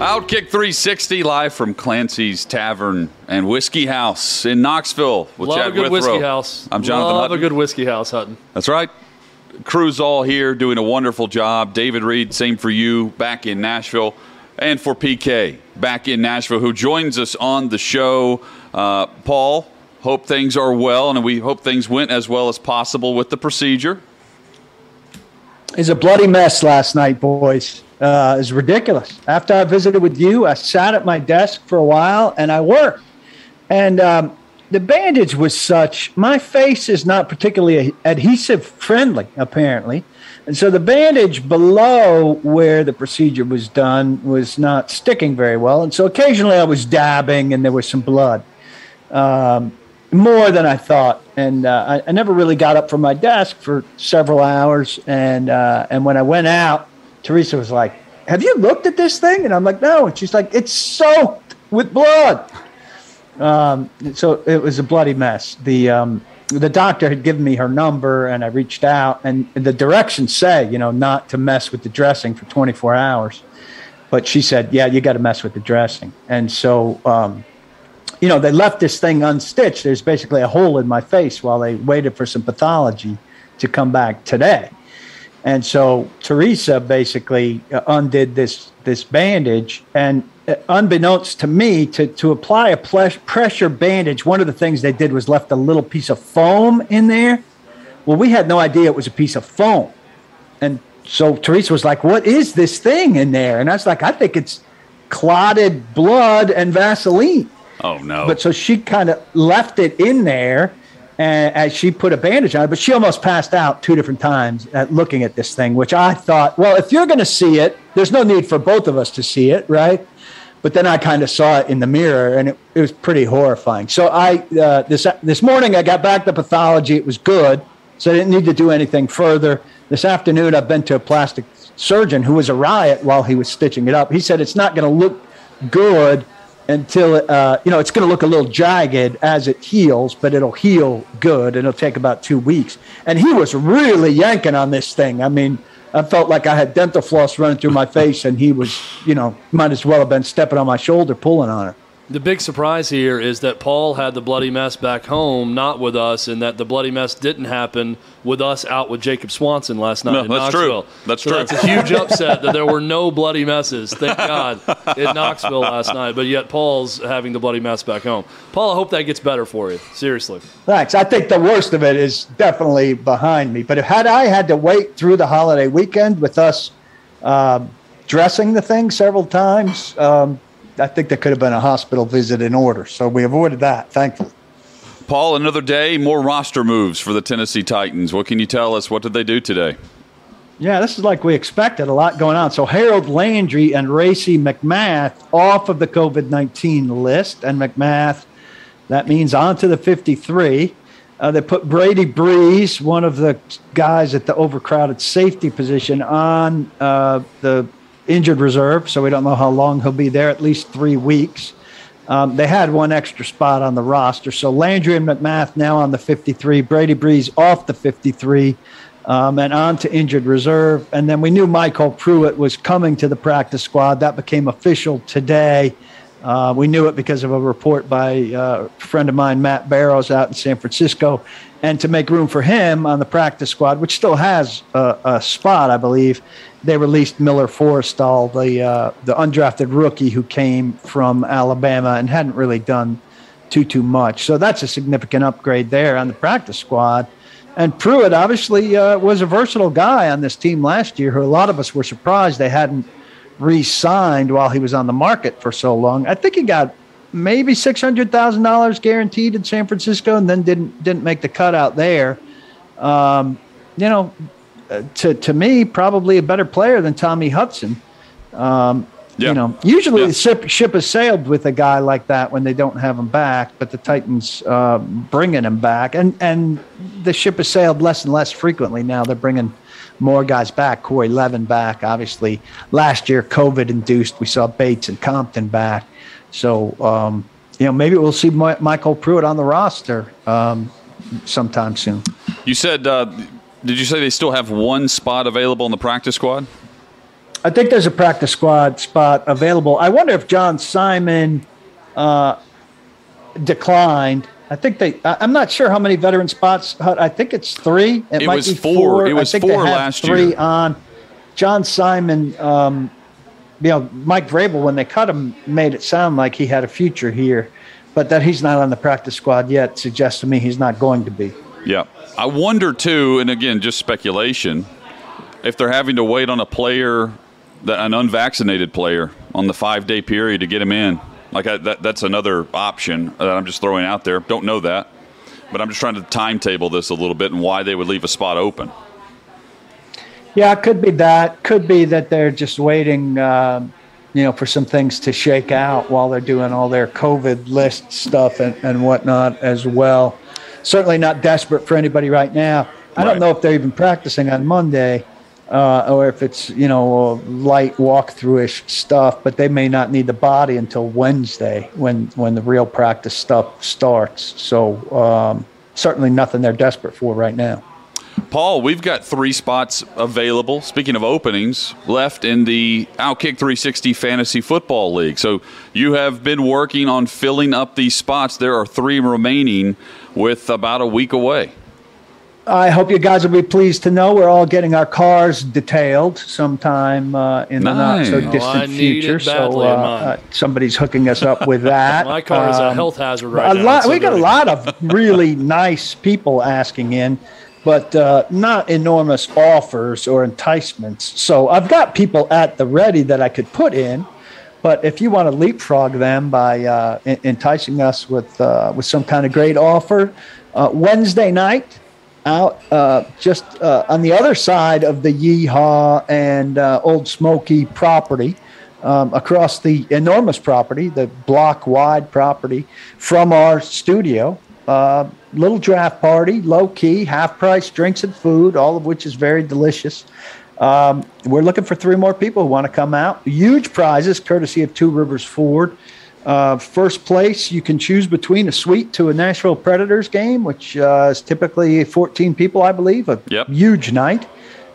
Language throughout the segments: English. Outkick 360 live from Clancy's Tavern and Whiskey House in Knoxville. With Love Chad a good Withrow. Whiskey house. I'm Jonathan Love Hutton. A good whiskey house, Hutton. That's right. Crew's all here doing a wonderful job. David Reed, same for you, back in Nashville. And for PK, back in Nashville, who joins us on the show. Paul, hope things are well, and we hope things went as well as possible with the procedure. It's a bloody mess last night, boys. It's ridiculous. After I visited with you, I sat at my desk for a while and I worked. And the bandage was such, my face is not particularly adhesive friendly, apparently. And so the bandage below where the procedure was done was not sticking very well. And so occasionally I was dabbing and there was some blood, more than I thought. And I never really got up from my desk for several hours. And when I went out, Teresa was like, "Have you looked at this thing?" And I'm like, "No." And she's like, "It's soaked with blood." So it was a bloody mess. The doctor had given me her number, and I reached out. And the directions say, you know, not to mess with the dressing for 24 hours. But she said, "Yeah, you got to mess with the dressing." And so, you know, they left this thing unstitched. There's basically a hole in my face while they waited for some pathology to come back today. And so Teresa basically undid this bandage, and unbeknownst to me, to apply a pressure bandage, one of the things they did was left a little piece of foam in there. Well, we had no idea it was a piece of foam. And so Teresa was like, "What is this thing in there?" And I was like, "I think it's clotted blood and Vaseline." Oh, no. But so she kind of left it in there. And as she put a bandage on it, but she almost passed out two different times at looking at this thing, which I thought, well, if you're going to see it, there's no need for both of us to see it, right? But then I kind of saw it in the mirror, and it was pretty horrifying. So I this morning I got back the pathology. It was good, so I didn't need to do anything further. This afternoon I've been to a plastic surgeon who was a riot while he was stitching it up. He said it's not going to look good until, you know, it's going to look a little jagged as it heals, but it'll heal good. It'll take about 2 weeks. And he was really yanking on this thing. I mean, I felt like I had dental floss running through my face, and he was, you know, might as well have been stepping on my shoulder, pulling on it. The big surprise here is that Paul had the bloody mess back home, not with us, and that the bloody mess didn't happen with us out with Jacob Swanson last night in Knoxville. That's true. That's a huge upset that there were no bloody messes, thank God, in Knoxville last night. But yet Paul's having the bloody mess back home. Paul, I hope that gets better for you. Seriously. Thanks. I think the worst of it is definitely behind me. But had I had to wait through the holiday weekend with us dressing the thing several times, I think there could have been a hospital visit in order, so we avoided that, thankfully. Paul, another day, more roster moves for the Tennessee Titans. What can you tell us? What did they do today? Yeah, this is like we expected, a lot going on. So Harold Landry and Racy McMath off of the COVID-19 list, and McMath, that means onto the 53. They put Brady Breeze, one of the guys at the overcrowded safety position, on the injured reserve, so we don't know how long he'll be there, at least 3 weeks. They had one extra spot on the roster, so Landry and McMath now on the 53, Brady Breeze off the 53, and on to injured reserve. And then we knew Michael Pruitt was coming to the practice squad. That became official today. We knew it because of a report by a friend of mine, Matt Barrows, out in San Francisco. And to make room for him on the practice squad, which still has a spot, I believe, they released Miller Forrestall, the undrafted rookie who came from Alabama and hadn't really done too much. So that's a significant upgrade there on the practice squad. And Pruitt obviously was a versatile guy on this team last year, who a lot of us were surprised they hadn't re-signed while he was on the market for so long. I think he got maybe $600,000 guaranteed in San Francisco, and then didn't make the cut out there. You know, to me, probably a better player than Tommy Hudson. You know, usually the ship has sailed with a guy like that when they don't have him back, but the Titans bringing him back, and the ship has sailed less and less frequently now. They're bringing more guys back. Corey Levin back, obviously. Last year, COVID induced, we saw Bates and Compton back. So you know, maybe we'll see Michael Pruitt on the roster sometime soon. You said, did you say they still have one spot available in the practice squad? I think there's a practice squad spot available. I wonder if John Simon declined. I think I'm not sure how many veteran spots. I think it's three. It might be four. It was four last year. Three on John Simon. You know, Mike Vrabel, when they cut him, made it sound like he had a future here, but that he's not on the practice squad yet suggests to me he's not going to be. Yeah, I wonder too, and again, just speculation, if they're having to wait on a player. An unvaccinated player on the 5-day period to get him in. That's another option that I'm just throwing out there. Don't know that, but I'm just trying to timetable this a little bit and why they would leave a spot open. Yeah, it could be that. Could be that they're just waiting, you know, for some things to shake out while they're doing all their COVID list stuff and whatnot as well. Certainly not desperate for anybody right now. I don't know if they're even practicing on Monday. Or if it's, you know, light walkthrough-ish stuff, but they may not need the body until Wednesday when the real practice stuff starts. So certainly nothing they're desperate for right now. Paul, we've got three spots available, speaking of openings, left in the Outkick 360 Fantasy Football League. So you have been working on filling up these spots. There are three remaining with about a week away. I hope you guys will be pleased to know we're all getting our cars detailed sometime in the not-so-distant future. So somebody's hooking us up with that. My car is a health hazard right now. We got a lot of really nice people asking in, but not enormous offers or enticements. So I've got people at the ready that I could put in, but if you want to leapfrog them by enticing us with some kind of great offer, Wednesday night, out just on the other side of the Yeehaw and Old Smoky property, across the enormous property, the block-wide property from our studio. Little draft party, low-key, half-price drinks and food, all of which is very delicious. We're looking for three more people who want to come out. Huge prizes, courtesy of Two Rivers Ford. First place, you can choose between a suite to a Nashville Predators game, which is typically 14 people, I believe, huge night,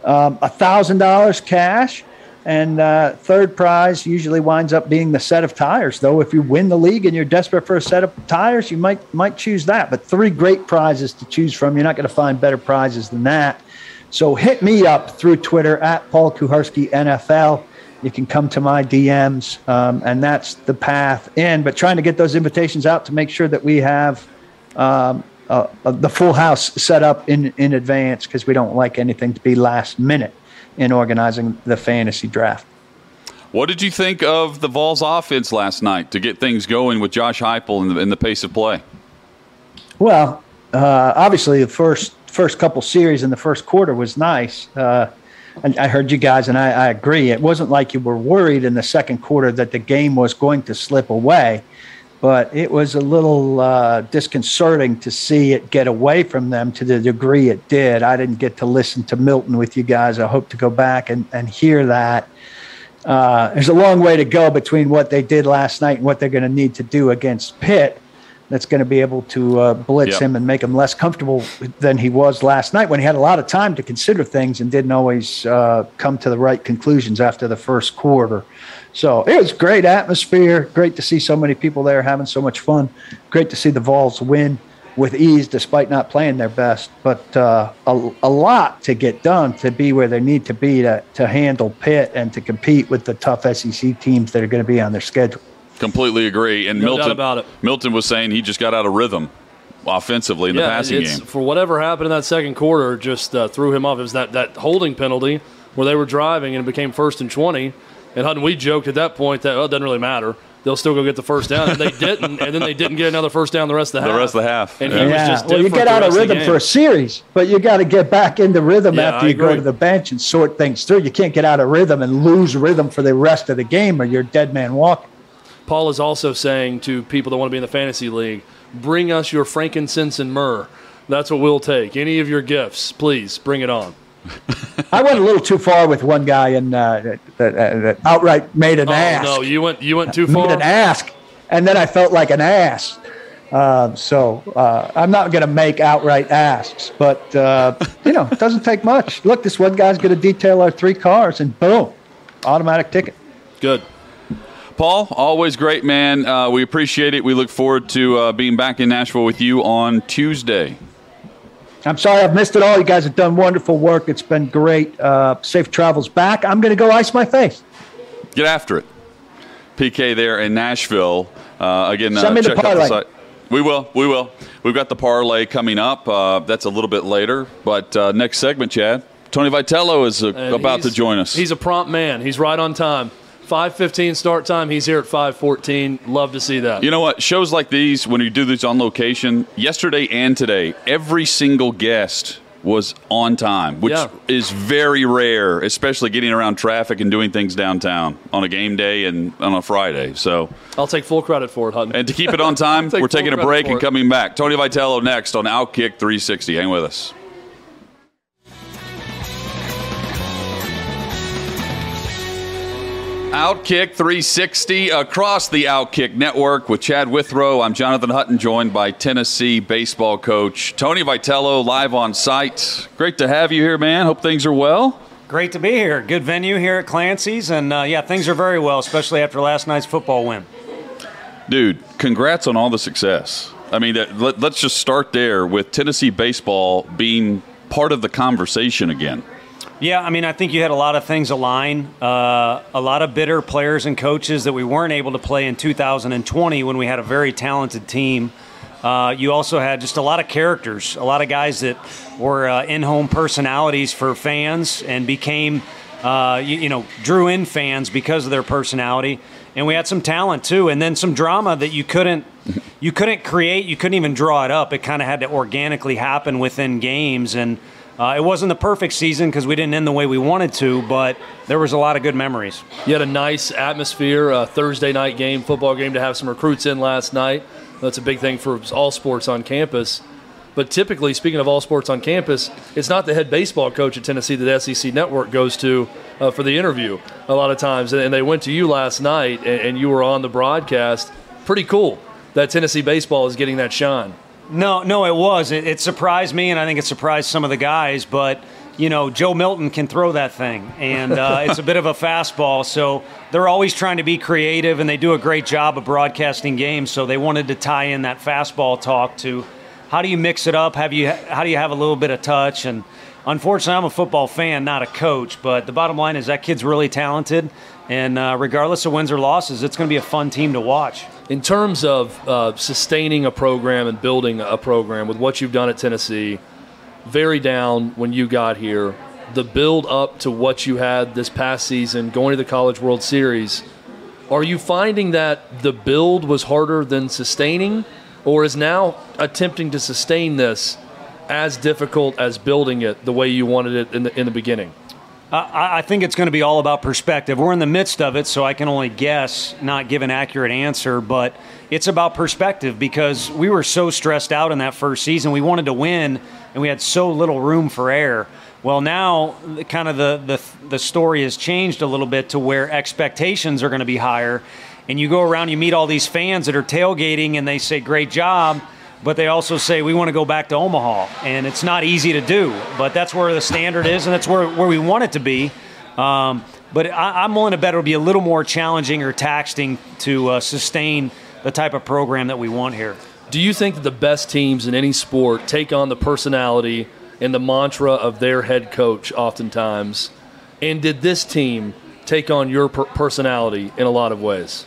$1,000 cash, and third prize usually winds up being the set of tires, though if you win the league and you're desperate for a set of tires, you might choose that. But three great prizes to choose from. You're not going to find better prizes than that. So hit me up through Twitter, at Paul Kuharski NFL. You can come to my DMs, and that's the path in. But trying to get those invitations out to make sure that we have the full house set up in advance, because we don't like anything to be last minute in organizing the fantasy draft. What did you think of the Vols offense last night to get things going with Josh Heupel in the pace of play? Well, obviously the first couple series in the first quarter was nice. I heard you guys, and I agree. It wasn't like you were worried in the second quarter that the game was going to slip away, but it was a little disconcerting to see it get away from them to the degree it did. I didn't get to listen to Milton with you guys. I hope to go back and hear that. There's a long way to go between what they did last night and what they're going to need to do against Pitt. That's going to be able to blitz him and make him less comfortable than he was last night, when he had a lot of time to consider things and didn't always come to the right conclusions after the first quarter. So it was great atmosphere. Great to see so many people there having so much fun. Great to see the Vols win with ease despite not playing their best. But a lot to get done to be where they need to be to handle Pitt and to compete with the tough SEC teams that are going to be on their schedule. Completely agree. And no doubt about it. Milton was saying he just got out of rhythm offensively in the passing game. For whatever happened in that second quarter, just threw him off. It was that holding penalty where they were driving and it became 1st and 20. And Hutton, we joked at that point that, well, it doesn't really matter. they'll still go get the first down. And they didn't, and then they didn't get another first down the rest of the half. The rest of the half. And he was just you get out of rhythm for a series, but you got to get back into rhythm after you go to the bench and sort things through. You can't get out of rhythm and lose rhythm for the rest of the game, or you're a dead man walking. Paul is also saying to people that want to be in the fantasy league, bring us your frankincense and myrrh. That's what we'll take. Any of your gifts, please bring it on. I went a little too far with one guy and that outright made an ask. No, you went too far. Made an ask, and then I felt like an ass. So I'm not going to make outright asks, but it doesn't take much. Look, this one guy's going to detail our three cars, and boom, automatic ticket. Good. Paul, always great, man. We appreciate it. We look forward to being back in Nashville with you on Tuesday. I'm sorry I've missed it all. You guys have done wonderful work. It's been great. Safe travels back. I'm going to go ice my face. Get after it. PK there in Nashville. Again, send me check the parlay. Out the site. We will. We've got the parlay coming up. That's a little bit later. But next segment, Chad, Tony Vitello is about to join us. He's a prompt man. He's right on time. 5:15 start time. He's here at 5:14. Love to see that. You know what? Shows like these, when you do these on location, yesterday and today, every single guest was on time, which is very rare, especially getting around traffic and doing things downtown on a game day and on a Friday. So I'll take full credit for it, Hutton. And to keep it on time, we're taking a break and coming back. Tony Vitello next on Outkick 360. Hang with us. Outkick 360 across the Outkick Network with Chad Withrow. I'm Jonathan Hutton, joined by Tennessee baseball coach Tony Vitello, live on site. Great to have you here, man. Hope things are well. Great to be here. Good venue here at Clancy's. And, things are very well, especially after last night's football win. Dude, congrats on all the success. I mean, let's just start there with Tennessee baseball being part of the conversation again. Yeah, I mean, I think you had a lot of things align, a lot of bitter players and coaches that we weren't able to play in 2020 when we had a very talented team. You also had just a lot of characters, a lot of guys that were in-home personalities for fans and became, drew in fans because of their personality. And we had some talent, too, and then some drama that you couldn't create. You couldn't even draw it up. It kind of had to organically happen within games, and it wasn't the perfect season because we didn't end the way we wanted to, but there was a lot of good memories. You had a nice atmosphere, a Thursday night game, football game, to have some recruits in last night. That's a big thing for all sports on campus. But typically, speaking of all sports on campus, it's not the head baseball coach at Tennessee that the SEC Network goes to for the interview a lot of times. And they went to you last night, and you were on the broadcast. Pretty cool that Tennessee baseball is getting that shine. No, it was. It surprised me, and I think it surprised some of the guys. But, Joe Milton can throw that thing, and it's a bit of a fastball. So they're always trying to be creative, and they do a great job of broadcasting games. So they wanted to tie in that fastball talk to how do you mix it up? How do you have a little bit of touch? And unfortunately, I'm a football fan, not a coach. But the bottom line is that kid's really talented, and regardless of wins or losses, it's going to be a fun team to watch. In terms of sustaining a program and building a program with what you've done at Tennessee, very down when you got here, the build up to what you had this past season, going to the College World Series, are you finding that the build was harder than sustaining, or is now attempting to sustain this as difficult as building it the way you wanted it in the beginning? I think it's going to be all about perspective. We're in the midst of it, so I can only guess, not give an accurate answer, but it's about perspective because we were so stressed out in that first season. We wanted to win, and we had so little room for error. Well, now kind of the story has changed a little bit to where expectations are going to be higher, and you go around, you meet all these fans that are tailgating, and they say, great job, but they also say, we want to go back to Omaha. And it's not easy to do, but that's where the standard is, and that's where we want it to be. But I'm willing to bet it'll be a little more challenging or taxing to sustain the type of program that we want here. Do you think that the best teams in any sport take on the personality and the mantra of their head coach oftentimes? And did this team take on your personality in a lot of ways?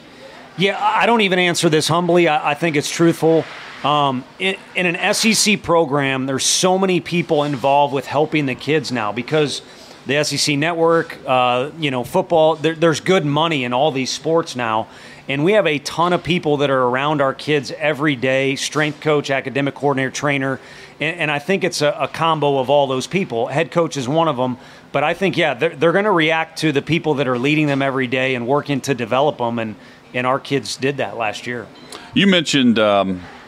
Yeah, I don't even answer this humbly. I think it's truthful. In an SEC program, there's so many people involved with helping the kids now because the SEC Network, football. There's good money in all these sports now. And we have a ton of people that are around our kids every day, strength coach, academic coordinator, trainer. And I think it's a combo of all those people. Head coach is one of them. But I think, yeah, they're going to react to the people that are leading them every day and working to develop them. And our kids did that last year. You mentioned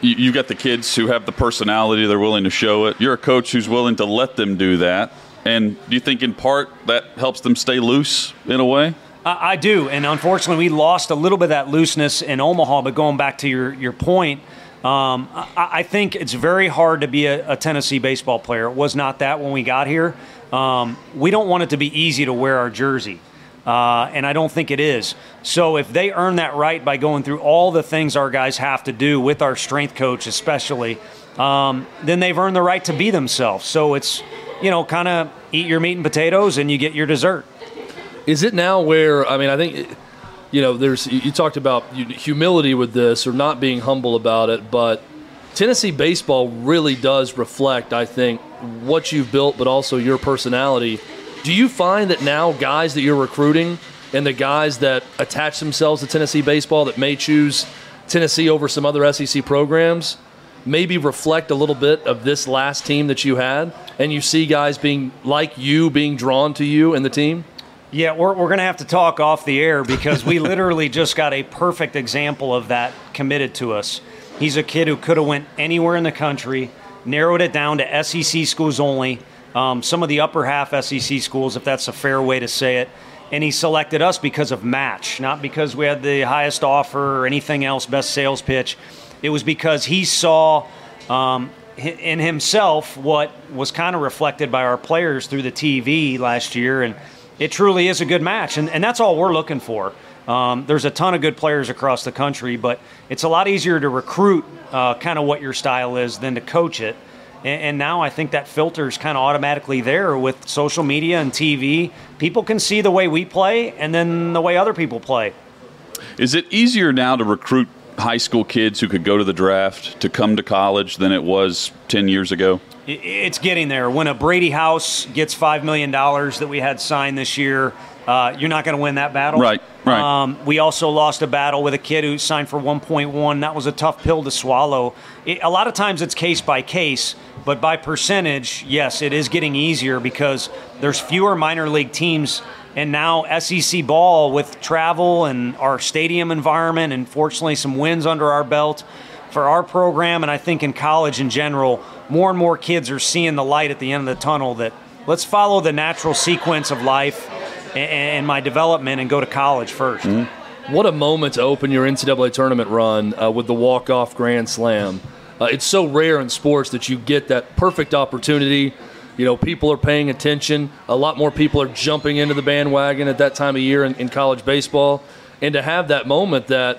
you've got the kids who have the personality. They're willing to show it. You're a coach who's willing to let them do that. And do you think in part that helps them stay loose in a way? I do. And unfortunately, we lost a little bit of that looseness in Omaha. But going back to your point, I think it's very hard to be a Tennessee baseball player. It was not that when we got here. We don't want it to be easy to wear our jersey. And I don't think it is. So if they earn that right by going through all the things our guys have to do with our strength coach especially, then they've earned the right to be themselves. So it's, kind of eat your meat and potatoes and you get your dessert. Is it now where, I think, you talked about humility with this or not being humble about it, but Tennessee baseball really does reflect, I think, what you've built but also your personality. Do you find that now guys that you're recruiting and the guys that attach themselves to Tennessee baseball that may choose Tennessee over some other SEC programs maybe reflect a little bit of this last team that you had and you see guys being drawn to you and the team? Yeah, we're going to have to talk off the air because we literally just got a perfect example of that committed to us. He's a kid who could have went anywhere in the country, narrowed it down to SEC schools only, some of the upper half SEC schools, if that's a fair way to say it. And he selected us because of match, not because we had the highest offer or anything else, best sales pitch. It was because he saw in himself what was kind of reflected by our players through the TV last year. And it truly is a good match. And that's all we're looking for. There's a ton of good players across the country, but it's a lot easier to recruit kind of what your style is than to coach it. And now I think that filter is kind of automatically there with social media and TV. People can see the way we play and then the way other people play. Is it easier now to recruit high school kids who could go to the draft to come to college than it was 10 years ago? It's getting there. When a Brady House gets $5 million that we had signed this year, you're not going to win that battle. Right. We also lost a battle with a kid who signed for 1.1. That was a tough pill to swallow. A lot of times it's case by case, but by percentage, yes, it is getting easier because there's fewer minor league teams. And now SEC ball with travel and our stadium environment and fortunately some wins under our belt for our program. And I think in college in general, more and more kids are seeing the light at the end of the tunnel that let's follow the natural sequence of life and my development and go to college first. Mm-hmm. What a moment to open your NCAA tournament run with the walk-off grand slam. It's so rare in sports that you get that perfect opportunity. People are paying attention. A lot more people are jumping into the bandwagon at that time of year in college baseball. And to have that moment that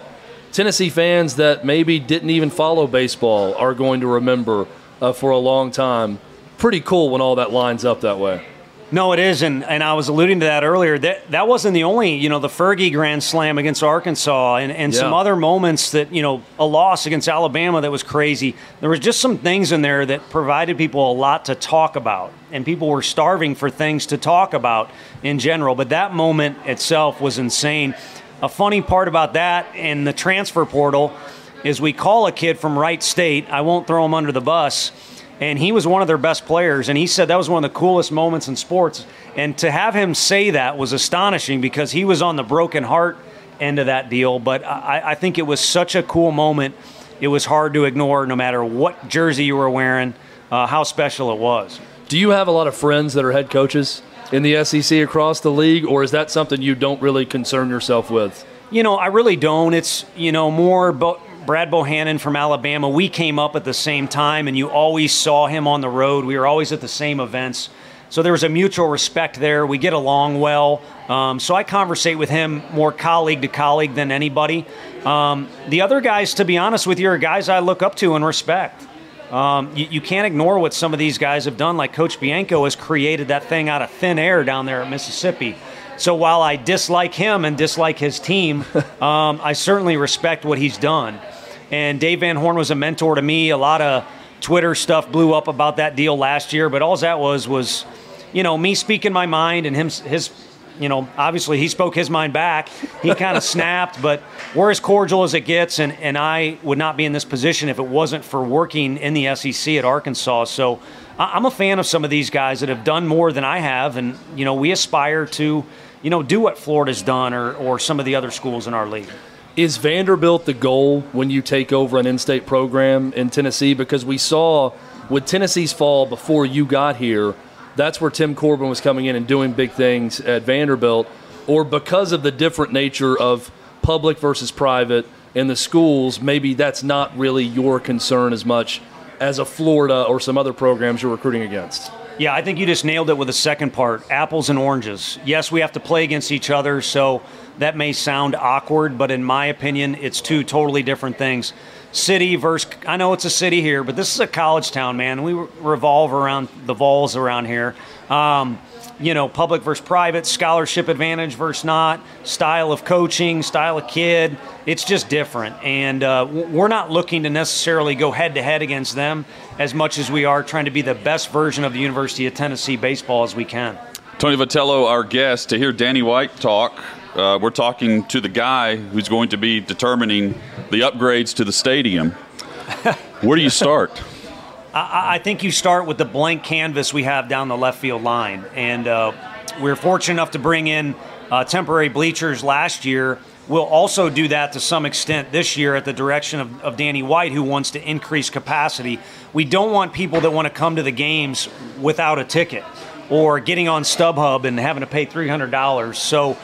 Tennessee fans that maybe didn't even follow baseball are going to remember for a long time. Pretty cool when all that lines up that way. No, it is, and I was alluding to that earlier. That wasn't the only, the Fergie Grand Slam against Arkansas and some other moments that, a loss against Alabama that was crazy. There was just some things in there that provided people a lot to talk about, and people were starving for things to talk about in general. But that moment itself was insane. A funny part about that and the transfer portal is we call a kid from Wright State. I won't throw him under the bus. And he was one of their best players, and he said that was one of the coolest moments in sports. And to have him say that was astonishing because he was on the broken heart end of that deal. But I think it was such a cool moment. It was hard to ignore no matter what jersey you were wearing, how special it was. Do you have a lot of friends that are head coaches in the SEC across the league, or is that something you don't really concern yourself with? I really don't. It's, more about Brad Bohannon from Alabama. We came up at the same time, and you always saw him on the road. We were always at the same events. So there was a mutual respect there. We get along well. So I conversate with him more colleague to colleague than anybody. The other guys, to be honest with you, are guys I look up to and respect. You can't ignore what some of these guys have done, like Coach Bianco has created that thing out of thin air down there at Mississippi. So while I dislike him and dislike his team, I certainly respect what he's done. And Dave Van Horn was a mentor to me. A lot of Twitter stuff blew up about that deal last year, but all that was you know, me speaking my mind and him, his, you know, obviously he spoke his mind back. He kind of snapped, but we're as cordial as it gets, and I would not be in this position if it wasn't for working in the SEC at Arkansas. So I'm a fan of some of these guys that have done more than I have, and, you know, we aspire to, you know, do what Florida's done or some of the other schools in our league. Is Vanderbilt the goal when you take over an in-state program in Tennessee? Because we saw with Tennessee's fall before you got here, that's where Tim Corbin was coming in and doing big things at Vanderbilt, or because of the different nature of public versus private in the schools, maybe that's not really your concern as much as a Florida or some other programs you're recruiting against. Yeah, I think you just nailed it with the second part, apples and oranges. Yes, we have to play against each other, so that may sound awkward, but in my opinion, it's two totally different things. City versus – I know it's a city here, but this is a college town, man. We revolve around the Vols around here. You know, public versus private, scholarship advantage versus not, style of coaching, style of kid. It's just different. And we're not looking to necessarily go head-to-head against them as much as we are trying to be the best version of the University of Tennessee baseball as we can. Tony Vitello, our guest, to hear Danny White talk. We're talking to the guy who's going to be determining the upgrades to the stadium. Where do you start? I think you start with the blank canvas we have down the left field line. And we're fortunate enough to bring in temporary bleachers last year. We'll also do that to some extent this year at the direction of Danny White, who wants to increase capacity. We don't want people that want to come to the games without a ticket or getting on StubHub and having to pay $300. So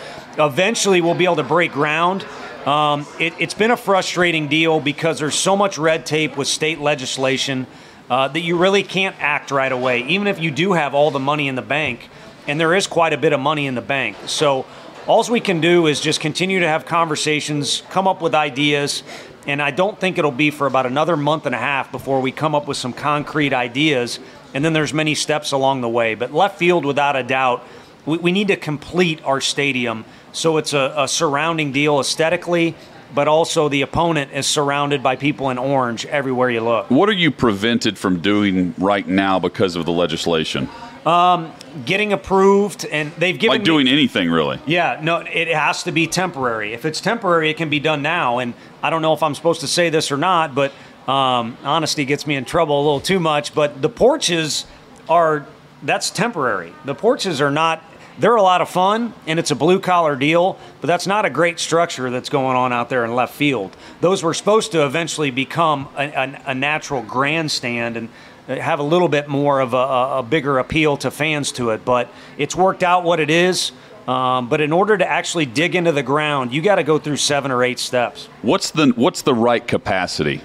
eventually we'll be able to break ground. It's been a frustrating deal because there's so much red tape with state legislation that you really can't act right away, even if you do have all the money in the bank, and there is quite a bit of money in the bank. So all we can do is just continue to have conversations, come up with ideas, and I don't think it'll be for about another month and a half before we come up with some concrete ideas, and then there's many steps along the way. But left field, without a doubt, we need to complete our stadium so it's a surrounding deal aesthetically, but also the opponent is surrounded by people in orange everywhere you look. What are you prevented from doing right now because of the legislation? Getting approved, and they've given like doing anything, really? Yeah, no, it has to be temporary. If it's temporary, it can be done now, and I don't know if I'm supposed to say this or not, but honesty gets me in trouble a little too much, but the porches are, that's temporary. The porches are not, they're a lot of fun, and it's a blue-collar deal, but that's not a great structure that's going on out there in left field. Those were supposed to eventually become a natural grandstand and have a little bit more of a bigger appeal to fans to it, but it's worked out what it is. But in order to actually dig into the ground, you got to go through 7 or 8 steps. What's the right capacity?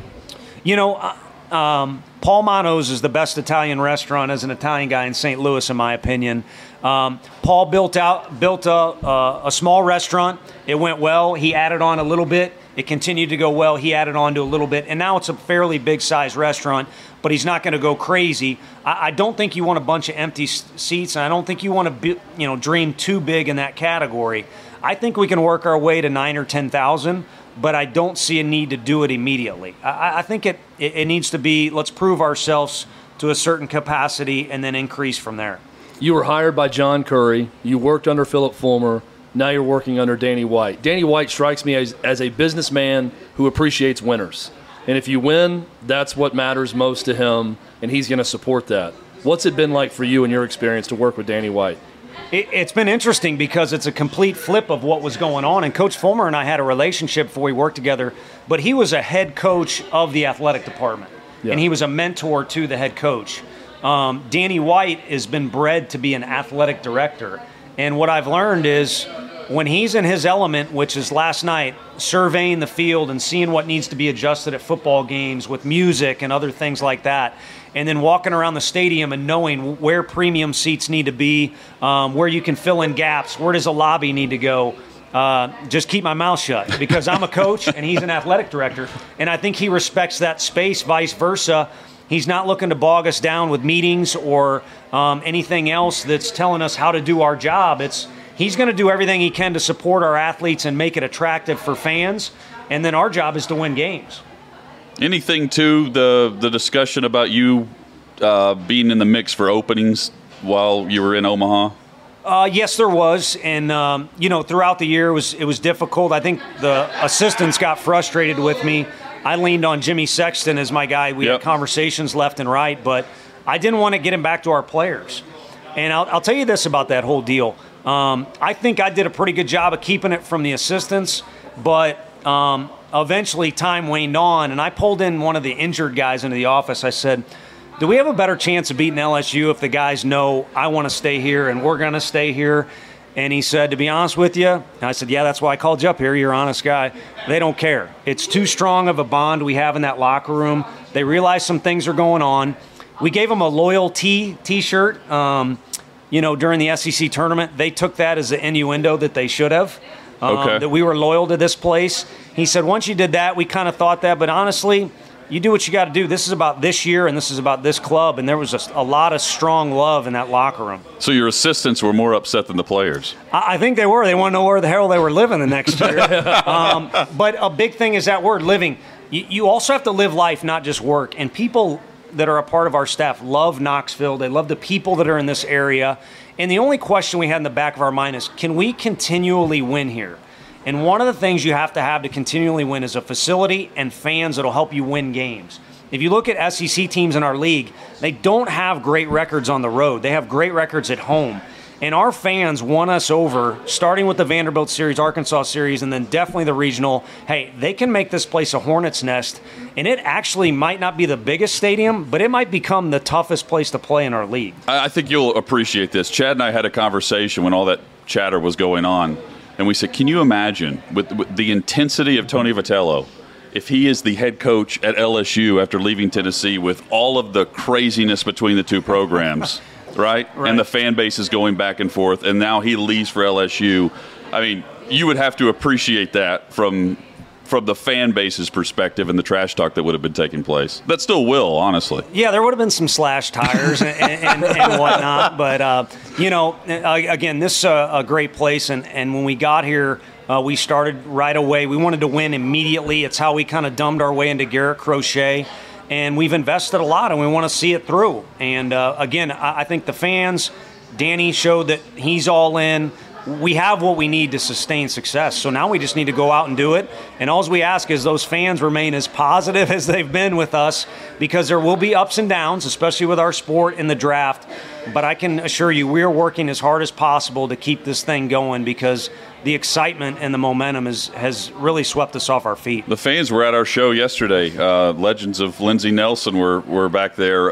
You know, Paul Mano's is the best Italian restaurant as an Italian guy in St. Louis, in my opinion. Paul built a small restaurant. It went well. He added on a little bit. It continued to go well. He added on to a little bit. And now it's a fairly big-sized restaurant, but he's not going to go crazy. I don't think you want a bunch of empty seats, and I don't think you want to dream too big in that category. I think we can work our way to 9,000 or 10,000, but I don't see a need to do it immediately. I think it needs to be, let's prove ourselves to a certain capacity and then increase from there. You were hired by John Curry. You worked under Philip Fulmer. Now you're working under Danny White. Danny White strikes me as a businessman who appreciates winners. And if you win, that's what matters most to him, and he's going to support that. What's it been like for you and your experience to work with Danny White? It's been interesting because it's a complete flip of what was going on. And Coach Fulmer and I had a relationship before we worked together, but he was a head coach of the athletic department, yeah, and he was a mentor to the head coach. Danny White has been bred to be an athletic director. And what I've learned is when he's in his element, which is last night, surveying the field and seeing what needs to be adjusted at football games with music and other things like that, and then walking around the stadium and knowing where premium seats need to be, where you can fill in gaps, where does a lobby need to go, just keep my mouth shut because I'm a coach and he's an athletic director, and I think he respects that space, vice versa. He's not looking to bog us down with meetings or anything else that's telling us how to do our job. He's going to do everything he can to support our athletes and make it attractive for fans, and then our job is to win games. Anything to the discussion about you being in the mix for openings while you were in Omaha? Yes, there was, and you know, throughout the year it was difficult. I think the assistants got frustrated with me. I leaned on Jimmy Sexton as my guy. We had conversations left and right, but I didn't want to get him back to our players. And I'll tell you this about that whole deal. I think I did a pretty good job of keeping it from the assistants, but eventually time waned on, and I pulled in one of the injured guys into the office. I said, do we have a better chance of beating LSU if the guys know I want to stay here and we're going to stay here? And he said, to be honest with you, and I said, yeah, that's why I called you up here. You're an honest guy. They don't care. It's too strong of a bond we have in that locker room. They realize some things are going on. We gave them a loyalty T-shirt, you know, during the SEC tournament. They took that as an innuendo that they should have, that we were loyal to this place. He said, once you did that, we kind of thought that. But honestly, you do what you got to do. This is about this year, and this is about this club. And there was a lot of strong love in that locker room. So your assistants were more upset than the players. I think they were. They want to know where the hell they were living the next year. But a big thing is that word, living. You also have to live life, not just work. And people that are a part of our staff love Knoxville. They love the people that are in this area. And the only question we had in the back of our mind is, can we continually win here? And one of the things you have to continually win is a facility and fans that'll help you win games. If you look at SEC teams in our league, they don't have great records on the road. They have great records at home. And our fans won us over, starting with the Vanderbilt series, Arkansas series, and then definitely the regional. Hey, they can make this place a hornet's nest, and it actually might not be the biggest stadium, but it might become the toughest place to play in our league. I think you'll appreciate this. Chad and I had a conversation when all that chatter was going on, and we said, can you imagine, with the intensity of Tony Vitello, if he is the head coach at LSU after leaving Tennessee with all of the craziness between the two programs? Right, and the fan base is going back and forth, and now he leaves for LSU. I mean, you would have to appreciate that from the fan base's perspective and the trash talk that would have been taking place. That still will, honestly. Yeah, there would have been some slashed tires and whatnot, but, you know, again, this is a great place, and when we got here, we started right away. We wanted to win immediately. It's how we kind of dumbed our way into Garrett Crochet. And we've invested a lot, and we want to see it through. And, again, I think the fans, Danny showed that he's all in. We have what we need to sustain success. So now we just need to go out and do it. And all we ask is those fans remain as positive as they've been with us, because there will be ups and downs, especially with our sport in the draft. But I can assure you we are working as hard as possible to keep this thing going, because – the excitement and the momentum has really swept us off our feet. The fans were at our show yesterday. Legends of Lindsey Nelson were back there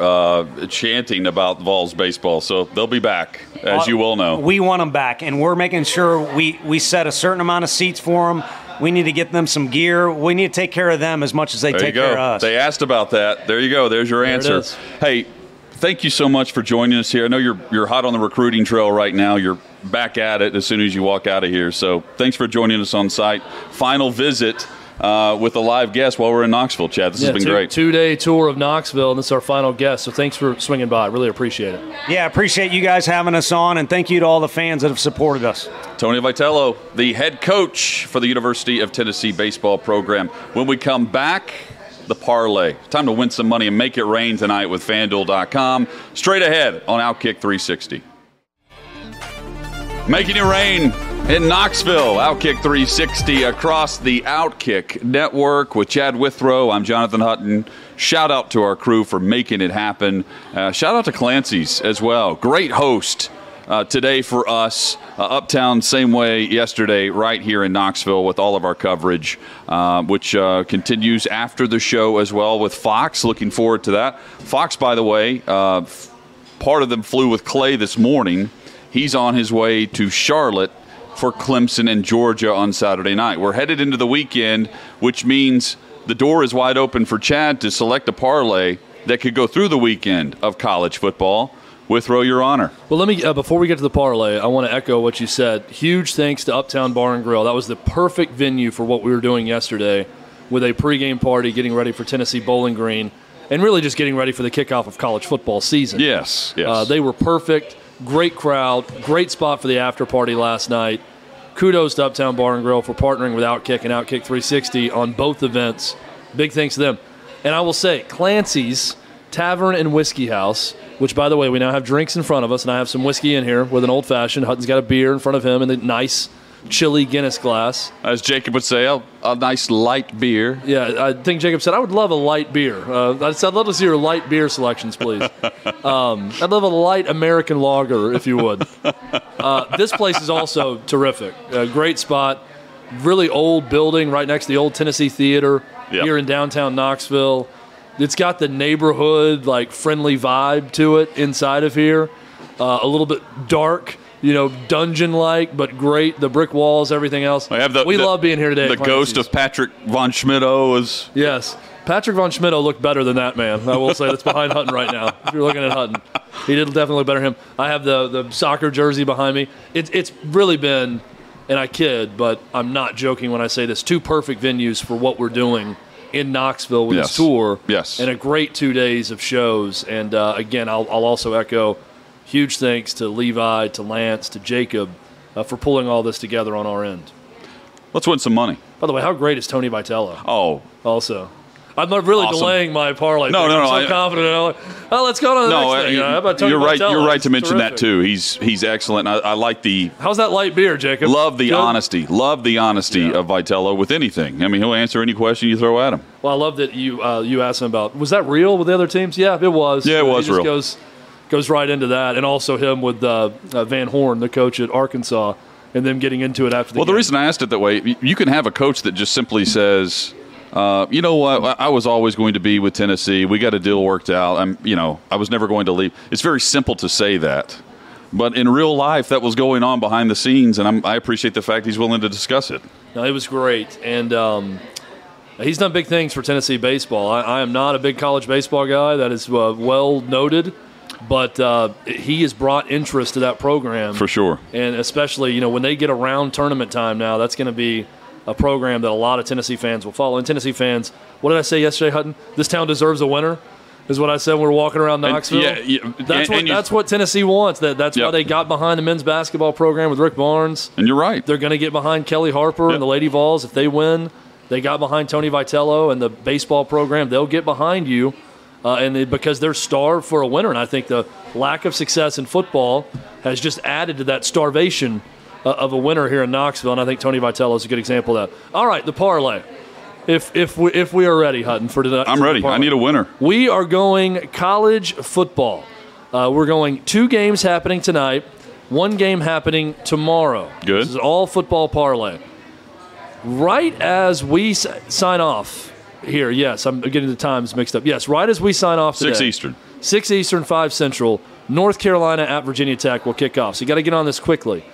chanting about Vols baseball. So they'll be back, as you well know. We want them back, and we're making sure we set a certain amount of seats for them. We need to get them some gear. We need to take care of them as much as they take care of us. They asked about that. There you go. There's your answer. Hey, thank you so much for joining us here. I know you're hot on the recruiting trail right now. You're back at it as soon as you walk out of here. So thanks for joining us on site. Final visit with a live guest while we're in Knoxville, Chad. This has been great. Two-day tour of Knoxville, and this is our final guest. So thanks for swinging by. I really appreciate it. Yeah, I appreciate you guys having us on, and thank you to all the fans that have supported us. Tony Vitello, the head coach for the University of Tennessee baseball program. When we come back, the parlay. Time to win some money and make it rain tonight with FanDuel.com. Straight ahead on Outkick 360. Making it rain in Knoxville. Outkick 360 across the Outkick Network with Chad Withrow. I'm Jonathan Hutton. Shout out to our crew for making it happen. Shout out to Clancy's as well. Great host today for us. Uptown, same way yesterday, right here in Knoxville with all of our coverage, which continues after the show as well with Fox. Looking forward to that. Fox, by the way, part of them flew with Clay this morning. He's on his way to Charlotte for Clemson and Georgia on Saturday night. We're headed into the weekend, which means the door is wide open for Chad to select a parlay that could go through the weekend of college football. Withrow, your honor. Well, let me before we get to the parlay, I want to echo what you said. Huge thanks to Uptown Bar and Grill. That was the perfect venue for what we were doing yesterday with a pregame party, getting ready for Tennessee Bowling Green, and really just getting ready for the kickoff of college football season. Yes. They were perfect. Great crowd, great spot for the after party last night. Kudos to Uptown Bar and Grill for partnering with Outkick and Outkick 360 on both events. Big thanks to them. And I will say, Clancy's Tavern and Whiskey House, which, by the way, we now have drinks in front of us, and I have some whiskey in here with an old-fashioned. Hutton's got a beer in front of him in the nice, chilly Guinness glass. As Jacob would say, a nice light beer. Yeah, I think Jacob said, I would love a light beer. I'd love to see your light beer selections, please. I'd love a light American lager, if you would. This place is also terrific. A great spot, really old building right next to the old Tennessee Theater here in downtown Knoxville. It's got the neighborhood, like, friendly vibe to it inside of here. A little bit dark, you know, dungeon-like, but great. The brick walls, everything else. We love being here today. The ghost of Patrick Von Schmitto is... Yes. Patrick Von Schmitto looked better than that man. I will say that's behind Hutton right now. If you're looking at Hutton, he did definitely look better than him. I have the soccer jersey behind me. It's really been, and I kid, but I'm not joking when I say this, two perfect venues for what we're doing in Knoxville with this tour, and a great 2 days of shows. And again, I'll also echo huge thanks to Levi, to Lance, to Jacob for pulling all this together on our end. Let's win some money. By the way, how great is Tony Vitello? Oh, also, I'm not really delaying my parlay. No. I'm so confident. Let's go on to the next thing. How about Tony Vitello? You're right to mention that too. He's excellent. I like the. How's that light beer, Jacob? Love the honesty. Love the honesty of Vitello with anything. I mean, he'll answer any question you throw at him. Well, I love that you asked him about. Was that real with the other teams? Yeah, it was. Yeah, it was he just real. Goes right into that, and also him with Van Horn, the coach at Arkansas, and them getting into it after the game. Well, the reason I asked it that way, you can have a coach that just simply says. You know what? I was always going to be with Tennessee. We got a deal worked out. I was never going to leave. It's very simple to say that, but in real life, that was going on behind the scenes, and I appreciate the fact he's willing to discuss it. No, it was great, and he's done big things for Tennessee baseball. I am not a big college baseball guy. That is well noted, but he has brought interest to that program for sure, and especially when they get around tournament time now, that's going to be a program that a lot of Tennessee fans will follow. And Tennessee fans, what did I say yesterday, Hutton? This town deserves a winner, is what I said when we were walking around Knoxville. That's what Tennessee wants. That's why they got behind the men's basketball program with Rick Barnes. And you're right. They're going to get behind Kelly Harper and the Lady Vols if they win. They got behind Tony Vitello and the baseball program. They'll get behind you because they're starved for a winner. And I think the lack of success in football has just added to that starvation of a winner here in Knoxville, and I think Tony Vitello is a good example of that. All right, the parlay. If we are ready, Hutton, for tonight. I'm ready. I need a winner. We are going college football. We're going two games happening tonight, one game happening tomorrow. Good. This is all football parlay. Right as we sign off here, yes, I'm getting the times mixed up. Yes, right as we sign off today. 6 Eastern, 5 Central, North Carolina at Virginia Tech will kick off. So you got to get on this quickly.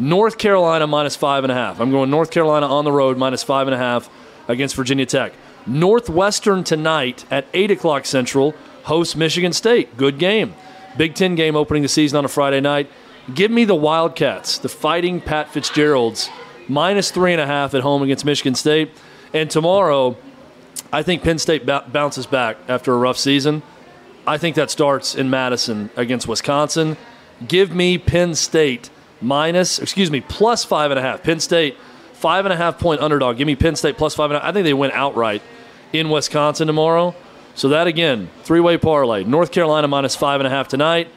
North Carolina -5.5. I'm going North Carolina on the road -5.5 against Virginia Tech. Northwestern tonight at 8 o'clock Central hosts Michigan State. Good game. Big Ten game opening the season on a Friday night. Give me the Wildcats, the Fighting Pat Fitzgeralds, -3.5 at home against Michigan State. And tomorrow, I think Penn State bounces back after a rough season. I think that starts in Madison against Wisconsin. Give me Penn State +5.5. Penn State, 5.5 point underdog. Give me Penn State +5.5. I think they win outright in Wisconsin tomorrow. So that, again, three-way parlay. North Carolina -5.5 tonight.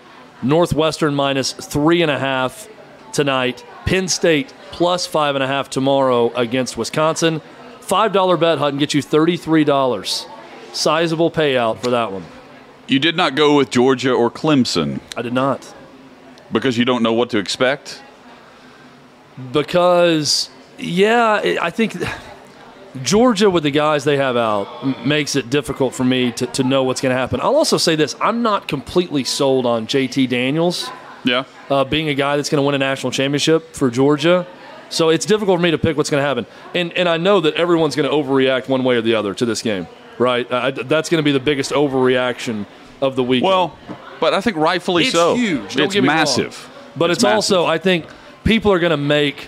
Northwestern -3.5 tonight. Penn State +5.5 tomorrow against Wisconsin. $5 bet, Hutton, gets you $33. Sizable payout for that one. You did not go with Georgia or Clemson. I did not. Because you don't know what to expect? Because, I think Georgia with the guys they have out makes it difficult for me to know what's going to happen. I'll also say this. I'm not completely sold on JT Daniels being a guy that's going to win a national championship for Georgia. So it's difficult for me to pick what's going to happen. And I know that everyone's going to overreact one way or the other to this game, right? That's going to be the biggest overreaction of the weekend. Well, but I think rightfully so. It's huge. It's massive. But it's also, I think, people are going to make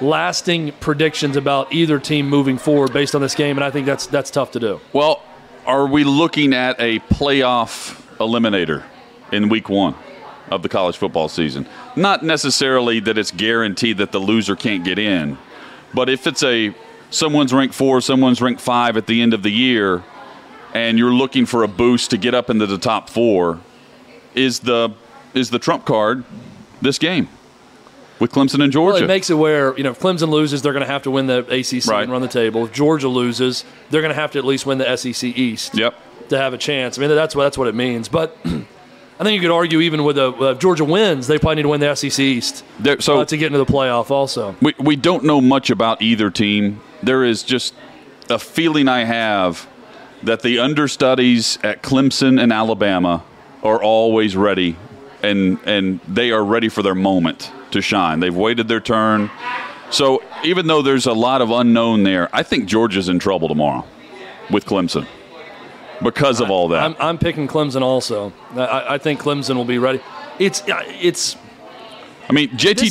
lasting predictions about either team moving forward based on this game, and I think that's tough to do. Well, are we looking at a playoff eliminator in week one of the college football season? Not necessarily that it's guaranteed that the loser can't get in, but if it's someone's ranked 4, someone's ranked 5 at the end of the year, and you're looking for a boost to get up into the top four, is the trump card this game with Clemson and Georgia. Well, it makes it where, if Clemson loses, they're going to have to win the ACC right. and run the table. If Georgia loses, they're going to have to at least win the SEC East yep. to have a chance. That's what it means. But I think you could argue even with if Georgia wins, they probably need to win the SEC East to get into the playoff also. We don't know much about either team. There is just a feeling I have that the understudies at Clemson and Alabama are always ready, and they are ready for their moment to shine. They've waited their turn. So even though there's a lot of unknown there, I think Georgia's in trouble tomorrow with Clemson because of all that. I'm picking Clemson also. I think Clemson will be ready. JT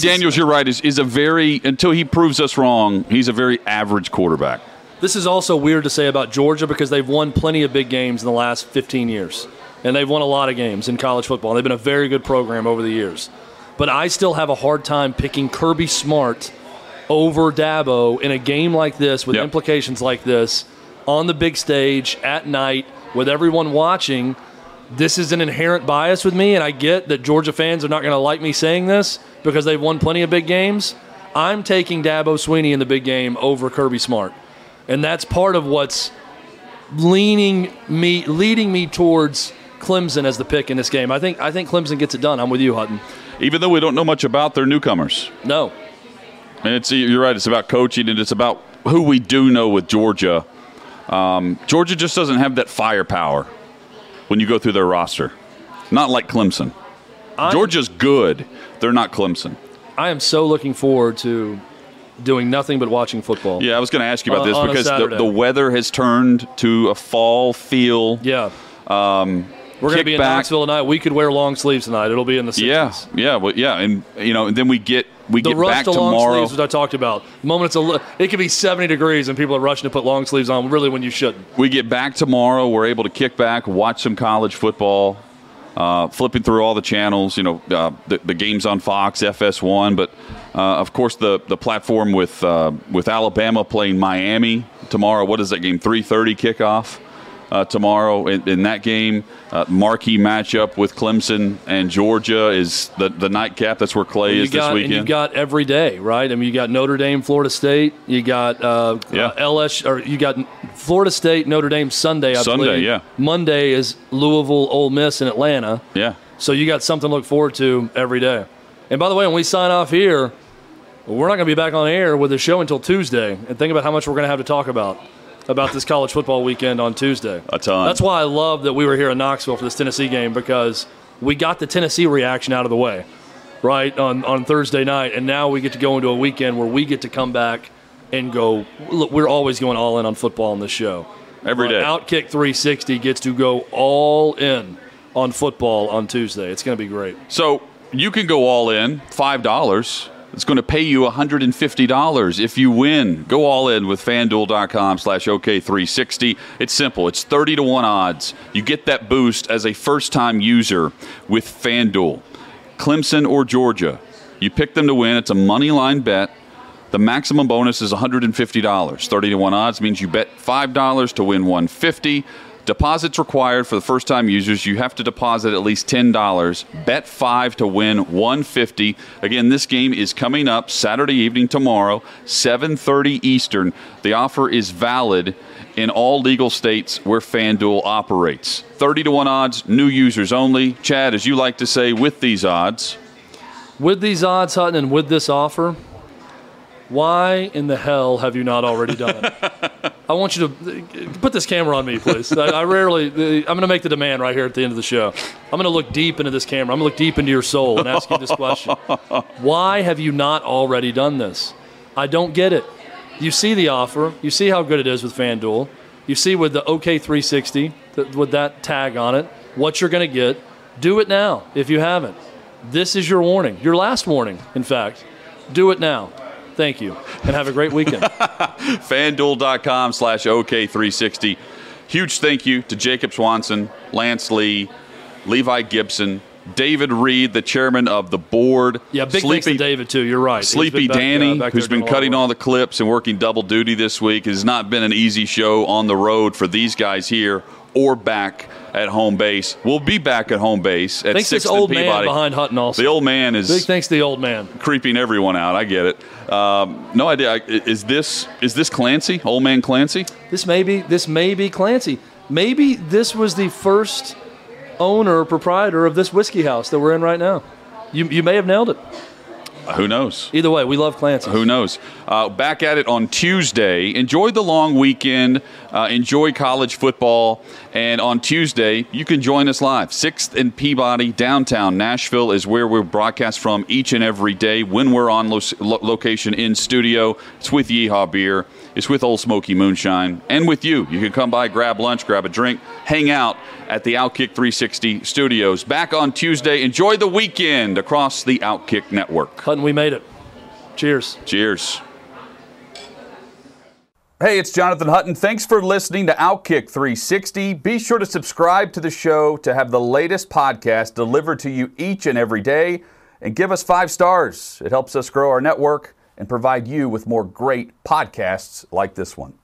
Daniels, you're right, is a very, until he proves us wrong, he's a very average quarterback. This is also weird to say about Georgia because they've won plenty of big games in the last 15 years. And they've won a lot of games in college football. They've been a very good program over the years. But I still have a hard time picking Kirby Smart over Dabo in a game like this with yep. implications like this on the big stage at night with everyone watching. This is an inherent bias with me, and I get that Georgia fans are not going to like me saying this because they've won plenty of big games. I'm taking Dabo Swinney in the big game over Kirby Smart. And that's part of what's leading me towards Clemson as the pick in this game. I think Clemson gets it done. I'm with you, Hutton. Even though we don't know much about their newcomers. No. And you're right, it's about coaching, and it's about who we do know with Georgia. Georgia just doesn't have that firepower when you go through their roster. Not like Clemson. Georgia's good. They're not Clemson. I am so looking forward to doing nothing but watching football. Yeah, I was going to ask you about this because the weather has turned to a fall feel. Yeah. We're going to be in Knoxville tonight. We could wear long sleeves tonight. It'll be in the 60s. Yeah. And, then we get back tomorrow. The rush to long sleeves, which I talked about. The moment it could be 70 degrees and people are rushing to put long sleeves on, really when you shouldn't. We get back tomorrow. We're able to kick back, watch some college football, flipping through all the channels, the games on Fox, FS1. But, of course, the platform with Alabama playing Miami tomorrow. What is that game? 3:30 kickoff. Tomorrow in that game, marquee matchup with Clemson and Georgia is the nightcap. That's where Clay is this weekend. And you got every day, right? You got Notre Dame, Florida State. You got LSU, or you got Florida State, Notre Dame Sunday, I believe. Yeah. Monday is Louisville, Ole Miss, and Atlanta. Yeah. So you got something to look forward to every day. And by the way, when we sign off here, we're not going to be back on air with the show until Tuesday. And think about how much we're going to have to talk about this college football weekend on Tuesday. A ton. That's why I love that we were here in Knoxville for this Tennessee game, because we got the Tennessee reaction out of the way, right, on Thursday night, and now we get to go into a weekend where we get to come back and go – look, we're always going all in on football on this show. Every day. Outkick 360 gets to go all in on football on Tuesday. It's going to be great. So you can go all in, $5. It's going to pay you $150 if you win. Go all in with FanDuel.com/OK360. It's simple. It's 30-1 odds. You get that boost as a first-time user with FanDuel. Clemson or Georgia, you pick them to win. It's a money line bet. The maximum bonus is $150. 30-1 odds means you bet $5 to win $150. Deposits required for the first-time users. You have to deposit at least $10. Bet $5 to win $150. Again, this game is coming up Saturday evening tomorrow, 7:30 Eastern. The offer is valid in all legal states where FanDuel operates. 30-1 odds, new users only. Chad, as you like to say, with these odds. With these odds, Hutton, and with this offer, why in the hell have you not already done it? I want you to put this camera on me, please. I'm going to make the demand right here at the end of the show. I'm going to look deep into this camera. I'm going to look deep into your soul and ask you this question. Why have you not already done this? I don't get it. You see the offer. You see how good it is with FanDuel. You see with the OK360, with that tag on it, what you're going to get. Do it now if you haven't. This is your warning, your last warning, in fact. Do it now. Thank you, and have a great weekend. FanDuel.com/OK360. Huge thank you to Jacob Swanson, Lance Lee, Levi Gibson, David Reed, the chairman of the board. Yeah, big thanks to David, too. You're right. Sleepy Danny, who's been cutting all the clips and working double duty this week. It has not been an easy show on the road for these guys here or back at home base. We'll be back at home base at 6th and Peabody. Thanks to the old man behind Hutton also. The old man is big thanks to the old man. Creeping everyone out. I get it. No idea. Is this Clancy? Old man Clancy? This may be Clancy. Maybe this was the first owner or proprietor of this whiskey house that we're in right now. You may have nailed it. Who knows? Either way, we love Clancy's. Who knows? Back at it on Tuesday. Enjoy the long weekend. Enjoy college football. And on Tuesday, you can join us live. 6th and Peabody, downtown Nashville is where we're broadcast from each and every day when we're on location in studio. It's with Yeehaw Beer. It's with Old Smoky Moonshine. And with you. You can come by, grab lunch, grab a drink, hang out at the Outkick 360 studios. Back on Tuesday. Enjoy the weekend across the Outkick Network. Hutton, we made it. Cheers. Cheers. Hey, it's Jonathan Hutton. Thanks for listening to Outkick 360. Be sure to subscribe to the show to have the latest podcast delivered to you each and every day. And give us 5 stars. It helps us grow our network and provide you with more great podcasts like this one.